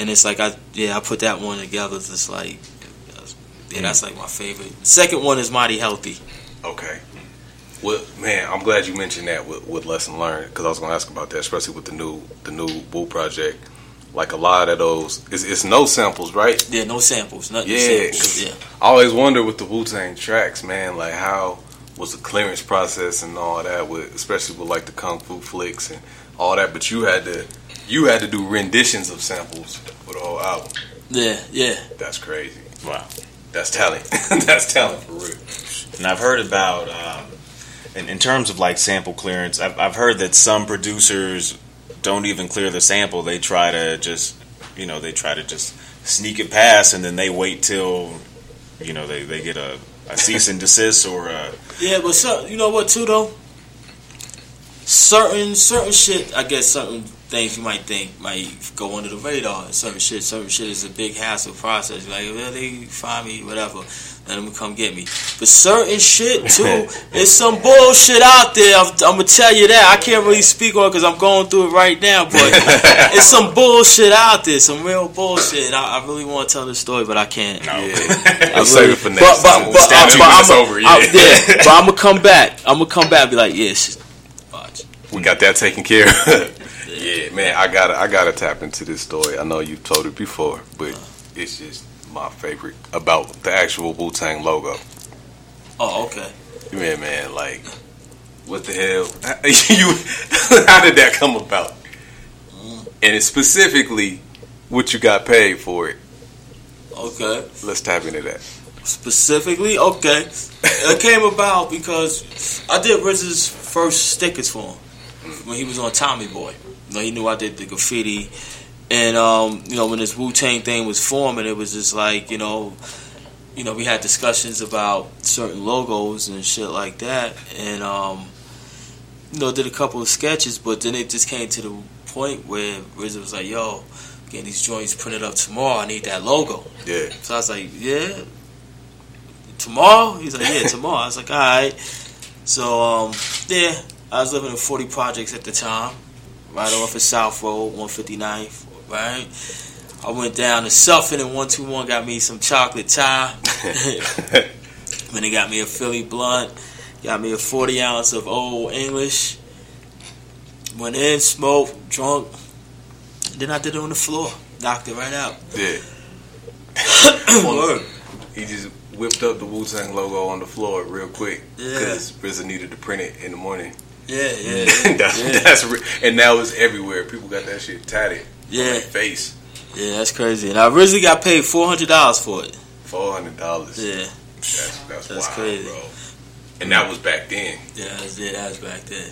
and it's like I put that one together. It's like, yeah, that's like my favorite. Second one is Mighty Healthy. Okay. Well, man, I'm glad you mentioned that with Lesson Learned, because I was going to ask about that, especially with the new Wu project. Like a lot of those, it's no samples, right? Yeah, no samples. Nothing. Yeah, samples. Yeah. I always wonder with the Wu-Tang tracks, man, like how was the clearance process and all that, especially with like the Kung Fu flicks and all that. But you had to do renditions of samples for the whole album. Yeah. That's crazy. Wow. That's talent. That's talent for real. And I've heard about in terms of like sample clearance, I've heard that some producers don't even clear the sample. They try to just, you know, sneak it past, and then they wait till, you know, they get a cease and desist or a... Yeah, but so, you know what too though? Certain shit, I guess certain things you might think might go under the radar. Certain shit is a big hassle process. Like, well, they find me, whatever, let them come get me. But certain shit too, there's some bullshit out there. I'm gonna tell you that. I can't really speak on it because I'm going through it right now. But it's some bullshit out there, some real bullshit. And I really want to tell this story, but I can't. No, yeah. I'll save it for next time. But I'm gonna come back. And be like, yes, we got that taken care of. Yeah, man, I gotta tap into this story. I know you've told it before, but it's just my favorite about the actual Wu-Tang logo. Oh, okay. Yeah, man, like, what the hell? How did that come about? And it's specifically what you got paid for it. Okay. Let's tap into that. Specifically? Okay. It came about because I did RZA's first stickers for him when he was on Tommy Boy. You know, he knew I did the graffiti, and you know, when this Wu-Tang thing was forming, it was just like, you know, we had discussions about certain logos and shit like that, and you know, did a couple of sketches, but then it just came to the point where RZA was like, "Yo, getting these joints printed up tomorrow. I need that logo." Yeah. So I was like, "Yeah, tomorrow." He's like, "Yeah, tomorrow." I was like, "All right." So yeah, I was living in 40 projects at the time. Right off of South Road, 159th, right? I went down to Suffolk and 121 got me some chocolate tie. Then they got me a Philly blunt. Got me a 40 ounce of Old English. Went in, smoked, drunk. Then I did it on the floor. Knocked it right out. Yeah. Word. He just whipped up the Wu-Tang logo on the floor real quick. Yeah. Because RZA needed to print it in the morning. Yeah. And now it's everywhere. People got that shit tatted on their face. Yeah, that's crazy. And I originally got paid $400 for it. $400. Yeah, that's wild, crazy, bro. And that was back then. Yeah, that was back then.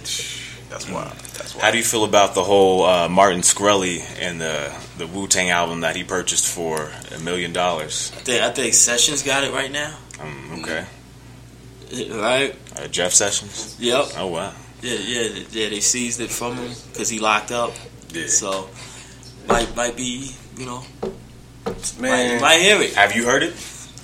That's wild. That's wild. How do you feel about the whole Martin Shkreli and the Wu-Tang album that he purchased for $1 million? I think Sessions got it right now. Okay. Right. Jeff Sessions. Yep. Oh wow. Yeah, they seized it from him because he locked up. Yeah. So, might be, you know, man, might hear it. Have you heard it?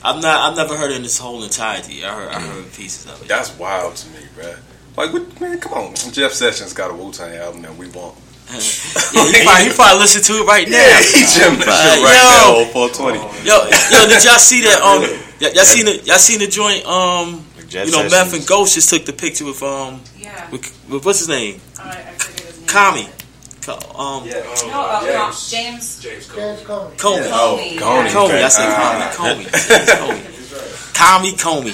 I've never heard it in this whole entirety. I heard pieces of it. That's wild to me, bro. Like, man, come on. Jeff Sessions got a Wu-Tang album that we want He probably listened to it right now. Yeah, he jamming that shit right now. 420. Yo, did y'all see that? Y'all seen the joint? Jeff Sessions. Meth and Ghost just took the picture with with what's his name? Comey. James Comey. Comey. I said Comey. Comey.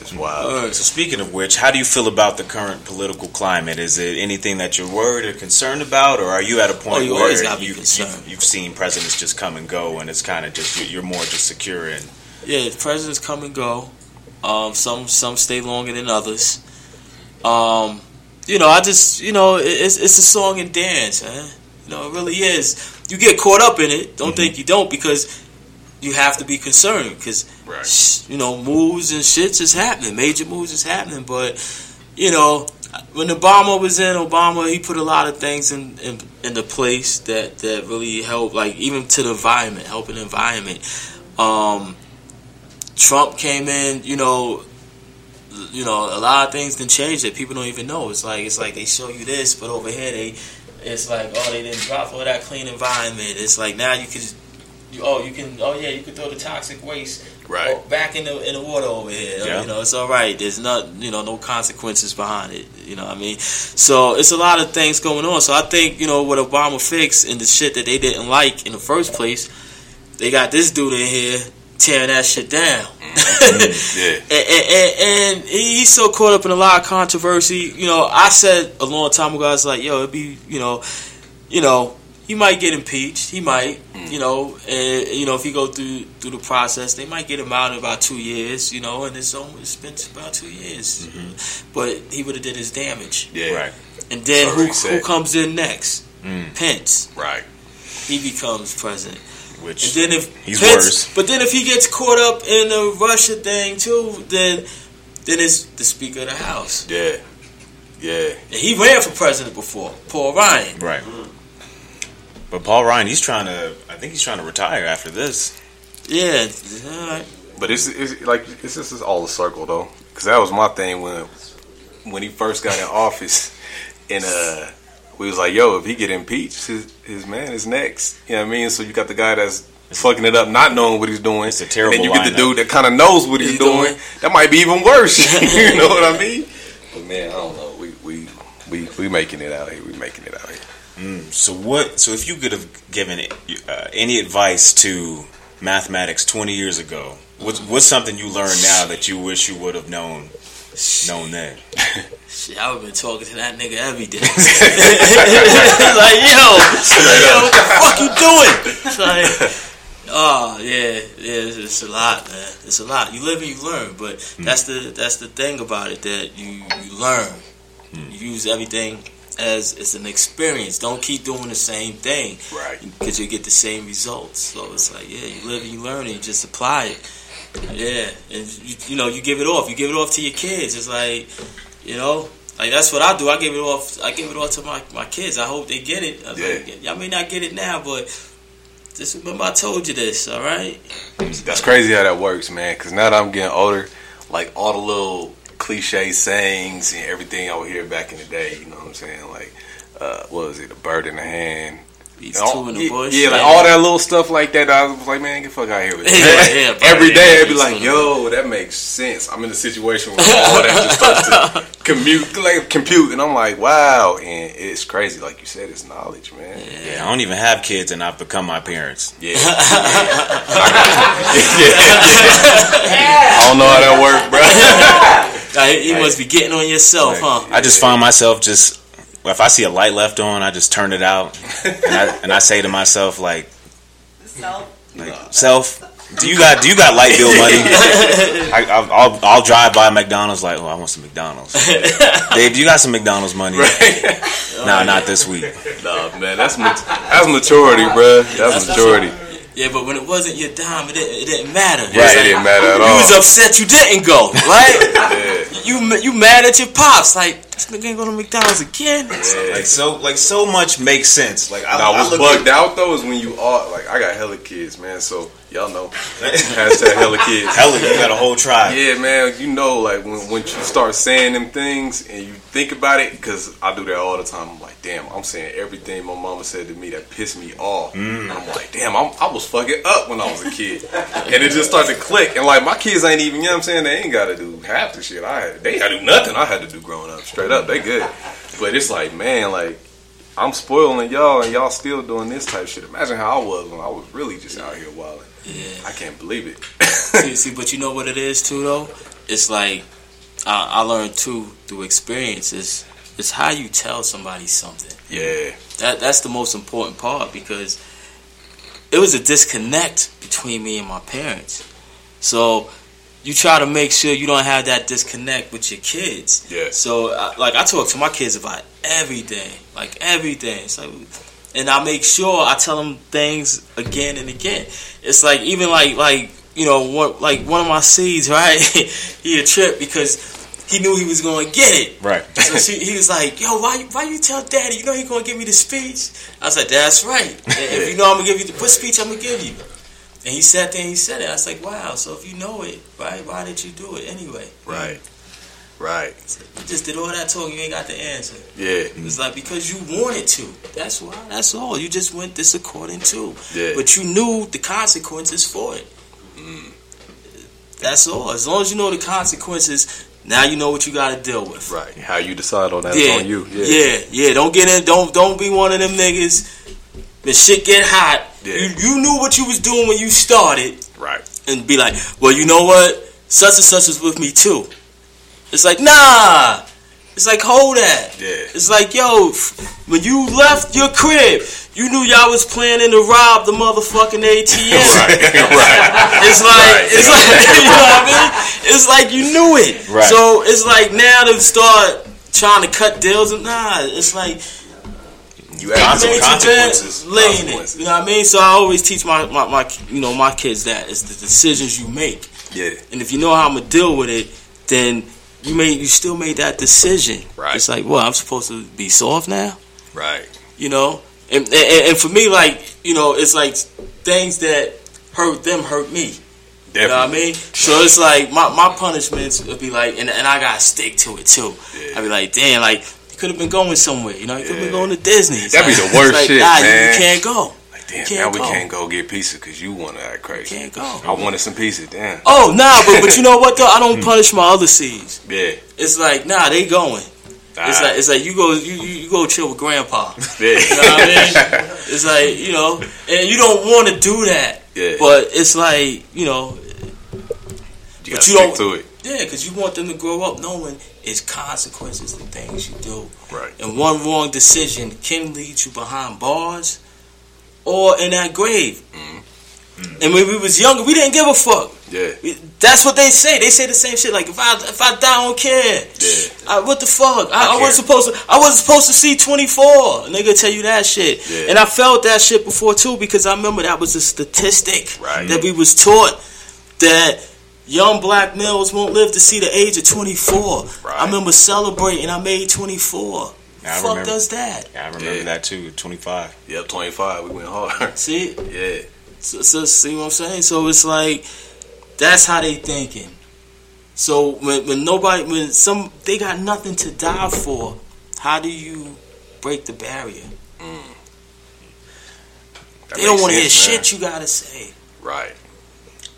It's wild. So speaking of which, how do you feel about the current political climate? Is it anything that you're worried or concerned about, or are you at a point where you've seen presidents just come and go, and it's kind of just you're more just secure in? Yeah, presidents come and go. Some stay longer than others. I just, it's a song and dance, man. It really is. You get caught up in it. Don't think you don't, because you have to be concerned, because, moves and shit's is happening. Major moves is happening. But, when Obama was in, he put a lot of things in the place that really helped, like, even to the environment, helping the environment. Trump came in, a lot of things can change that people don't even know. It's like they show you this, but over here they didn't drop all that clean environment. It's like now you can throw the toxic waste back in the water over here. Yeah. It's all right. There's no consequences behind it. You know what I mean? So it's a lot of things going on. So I think what Obama fixed and the shit that they didn't like in the first place, they got this dude in here tearing that shit down. And he's so caught up in a lot of controversy. I said a long time ago, I was like, it'd be, he might get impeached. He might, if he go through the process, they might get him out in about 2 years, and it's been about 2 years. Mm-hmm. But he would have did his damage. Yeah. Right. And then who comes in next? Pence. Right. He becomes president. Which and then if he's Pence, worse. But then if he gets caught up in the Russia thing too, then it's the Speaker of the House. Yeah. Yeah. And he ran for president before, Paul Ryan. Right. Mm-hmm. But Paul Ryan, he's trying to retire after this. Yeah. All right. But it's just all a circle though, because that was my thing when he first got in office, and we was like, if he get impeached, his man is next. You know what I mean? So you got the guy that's fucking it up, not knowing what he's doing. It's a terrible lineup. And then you get the dude that kind of knows what he's doing. That might be even worse. You know what I mean? But man, I don't know. We making it out here. So if you could have given any advice to Mathematics 20 years ago, what's something you learned now that you wish you would have known? Known that. Shit, I would have been talking to that nigga every day. What the fuck you doing? It's like, it's a lot, man. It's a lot. You live and you learn, but that's the thing about it, that you learn. Mm. You use everything as it's an experience. Don't keep doing the same thing, right? Because you get the same results. So it's like, you live and you learn, and you just apply it. Yeah, and you give it off. You give it off to your kids. It's like, that's what I do. I give it off. I give it off to my kids. I hope they get it. Y'all may not get it now, but just remember I told you this. All right. That's crazy how that works, man. Because now that I'm getting older, like all the little cliche sayings and everything I would hear back in the day. You know what I'm saying? Like, what was it? A bird in the hand. Two in the bush. Yeah, like all that little stuff like that. I was like, man, get the fuck out of here with that. Every day I'd be like, that makes sense. I'm in a situation where all that just starts to compute, and I'm like, wow. And it's crazy, like you said, it's knowledge, man. Yeah, I don't even have kids, and I've become my parents. Yeah. I don't know how that works, bro. You must be getting on yourself, huh? I just find myself just. If I see a light left on, I just turn it out, and I say to myself, like, "Self, do you got light bill money?" I'll drive by McDonald's, like, "Oh, I want some McDonald's." Babe, do you got some McDonald's money? Right. Not this week. No, man, that's maturity, bro. That's maturity. Yeah, but when it wasn't your dime, it didn't matter. Right, it didn't matter at all. You was upset you didn't go, right? You mad at your pops, like. this nigga ain't going to McDonald's again. Yeah. So much makes sense. Like, I was bugged out though is when you are like, I got hella kids, man. So y'all know, hashtag hella kids. Hella, you got a whole tribe. Yeah, man. You know, like when you start saying them things and you think about it, because I do that all the time. I'm like, damn, I'm saying everything my mama said to me that pissed me off. And I'm like, damn, I was fucking up when I was a kid, and it just started to click. And like, my kids ain't even, you know what I'm saying? They ain't got to do half the shit they ain't got to do nothing. I had to do growing up straight up. They good, but it's like, man, like, I'm spoiling y'all and y'all still doing this type of shit. Imagine how I was when I was really just out here wilding. Yeah. I can't believe it. see, but you know what it is too though? It's like I learned too through experiences. It's how you tell somebody something. Yeah. That's the most important part, because it was a disconnect between me and my parents. So you try to make sure you don't have that disconnect with your kids. Yeah. So, I talk to my kids about everything. Like, everything. It's like, and I make sure I tell them things again and again. It's like, even one of my seeds, right? He a trip because he knew he was going to get it. Right. So he was like, yo, why you tell daddy? You know he going to give me the speech? I was like, that's right. If you know I'm going to give you the speech I'm going to give you. And he sat there and he said it. I was like, wow, so if you know it, right, why did you do it anyway? Right. Right. So you just did all that talking, you ain't got the answer. Yeah. It was like, because you wanted to. That's why. That's all. You just went this according to. Yeah. But you knew the consequences for it. Mm. That's all. As long as you know the consequences, now you know what you got to deal with. Right. How you decide on that is on you. Yeah. Yeah. Don't get in. Don't be one of them niggas. The shit get hot. Yeah. You knew what you was doing when you started. Right. And be like, well, you know what? Such and such was with me too. It's like, nah. It's like, hold that. Yeah. It's like, yo, when you left your crib, you knew y'all was planning to rob the motherfucking ATM. Right. Right. It's like you know what I mean? It's like you knew it. Right. So it's like now to start trying to cut deals and nah. It's like you have consequences. You know what I mean? So I always teach my kids that it's the decisions you make. Yeah. And if you know how I'm gonna deal with it, then you still made that decision. Right. It's like, well, I'm supposed to be soft now. Right. You know, and for me, like, you know, it's like things that hurt them hurt me. Definitely. You know what I mean? So it's like my punishments would be like, and I gotta stick to it too. Yeah. I'd be like, damn, like, you could have been going somewhere, you know. You could have been going to Disney. That'd be the worst shit, man. You can't go. Like, damn, we can't go get pizza because you want to act crazy. Can't go. I wanted some pizza, damn. Oh, nah, but you know what though? I don't punish my other seeds. Yeah. It's like, nah, they going. Nah. It's like you go chill with grandpa. Yeah. You know what I mean? It's like, you know, and you don't want to do that. Yeah. But it's like, you know, you gotta stick to it. Yeah, because you want them to grow up knowing it's consequences to things you do. Right. And one wrong decision can lead you behind bars or in that grave. Mm-hmm. Mm-hmm. And when we was younger, we didn't give a fuck. Yeah. That's what they say. They say the same shit. Like, if I die, I don't care. Yeah. What the fuck? I wasn't supposed to see 24. Nigga tell you that shit. Yeah. And I felt that shit before too, because I remember that was a statistic that we was taught that young black males won't live to see the age of 24. Right. I remember celebrating I made 24. Now, fuck remember, does that? Yeah, I remember that too. 25. Yep, 25. We went hard. See? Yeah. So see what I'm saying? So it's like that's how they thinking. So when they got nothing to die for, how do you break the barrier? Mm. They don't want to hear shit you gotta say. Right.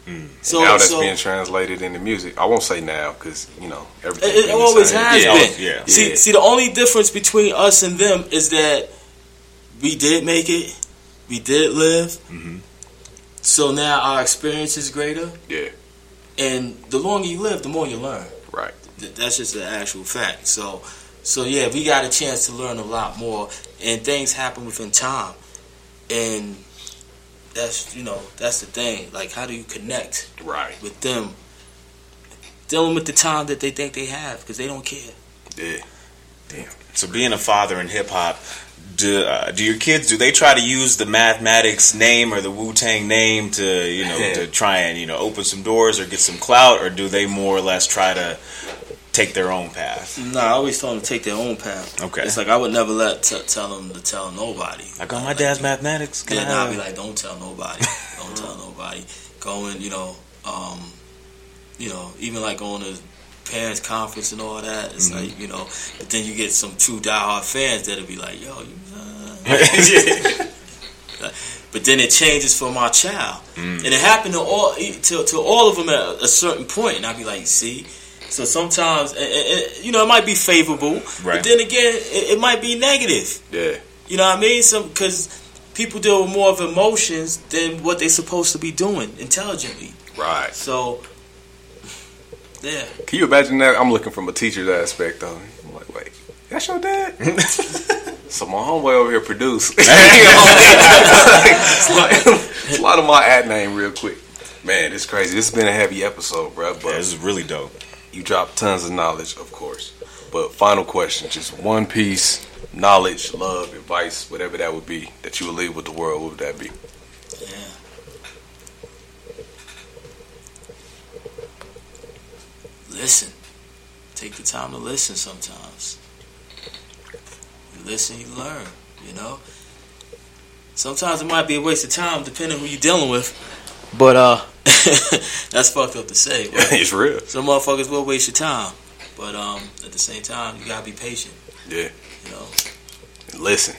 Mm. So, now that's being translated into music. I won't say now because, you know, everything. It always has been. Yeah. See, the only difference between us and them is that we did make it. We did live. Mm-hmm. So now our experience is greater. Yeah. And the longer you live, the more you learn. Right. That's just the actual fact. So yeah, we got a chance to learn a lot more. And things happen within time. And that's the thing. Like, how do you connect with them? Dealing with the time that they think they have because they don't care. Yeah. Damn. So being a father in hip hop, do your kids, do they try to use the Mathematics name or the Wu-Tang name to, you know, to try and, you know, open some doors or get some clout, or do they more or less try to take their own path? No, I always tell them to take their own path. Okay. It's like I would never tell them to tell nobody. I got my dad's mathematics. Then I'll be like, don't tell nobody. Don't tell nobody. Go and, even like going to parents' conference and all that. It's like, but then you get some true diehard fans that'll be like, yo, But then it changes for my child, and it happened to all of them at a certain point. And I'd be like, see. So sometimes, it might be favorable, right. But then again, it might be negative. Yeah, you know what I mean? Because people deal with more of emotions than what they're supposed to be doing intelligently. Right. So, yeah. Can you imagine that? I'm looking from a teacher's aspect, though. I'm like, wait, that's your dad? So my homeboy over here produced. Slide my ad name real quick. Man, it's crazy. This has been a heavy episode, bro. But yeah, this is really dope. You dropped tons of knowledge, of course. But final question, just one piece, knowledge, love, advice, whatever that would be, that you would leave with the world, what would that be? Yeah. Listen. Take the time to listen sometimes. Listen, you learn, Sometimes it might be a waste of time, depending on who you're dealing with. But, that's fucked up to say. But it's real. Some motherfuckers will waste your time. But, at the same time, you gotta be patient. Yeah. Listen.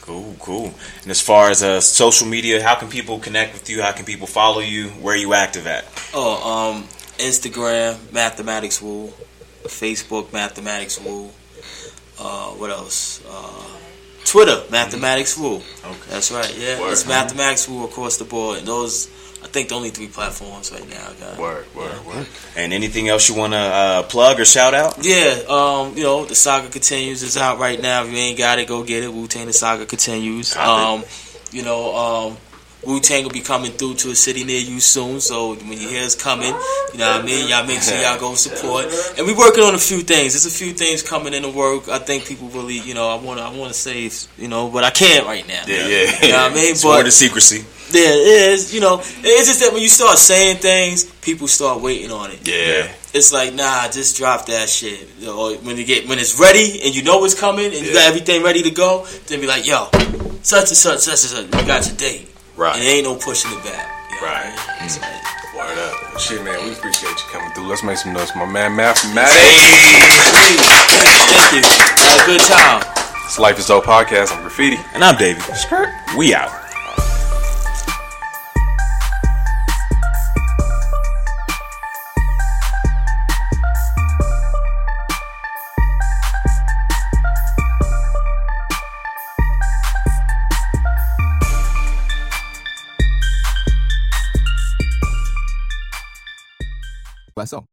Cool. And as far as social media, how can people connect with you? How can people follow you? Where are you active at? Oh, Instagram, Mathematics Wu. Facebook, Mathematics Wu. What else? Twitter, Mathematics Wu. Okay. That's right, yeah. Word. It's Mathematics Wu across the board. And those, I think, the only three platforms right now. Word. And anything else you want to plug or shout out? Yeah, The Saga Continues is out right now. If you ain't got it, go get it. Wu-Tang, The Saga Continues. Wu-Tang will be coming through to a city near you soon. So when you hear us coming, you know what I mean? Y'all make sure y'all go support. And we working on a few things. There's a few things coming in the work. I think people really, I want to say, but I can't right now. Yeah. You know what I mean? It's more the secrecy. Yeah, it is. It's just that when you start saying things, people start waiting on it. Yeah. It's like, nah, just drop that shit. Or when it's ready and you know it's coming and you got everything ready to go, then be like, yo, such and such, you got your date. Right. And ain't no pushing it back. Right. Mm-hmm. Word up. Shit, man, we appreciate you coming through. Let's make some noise for my man, Mathematics. Thank you. Have a good time. It's Life is Dope Podcast. I'm Graffiti. And I'm Davey. Skirt. We out. So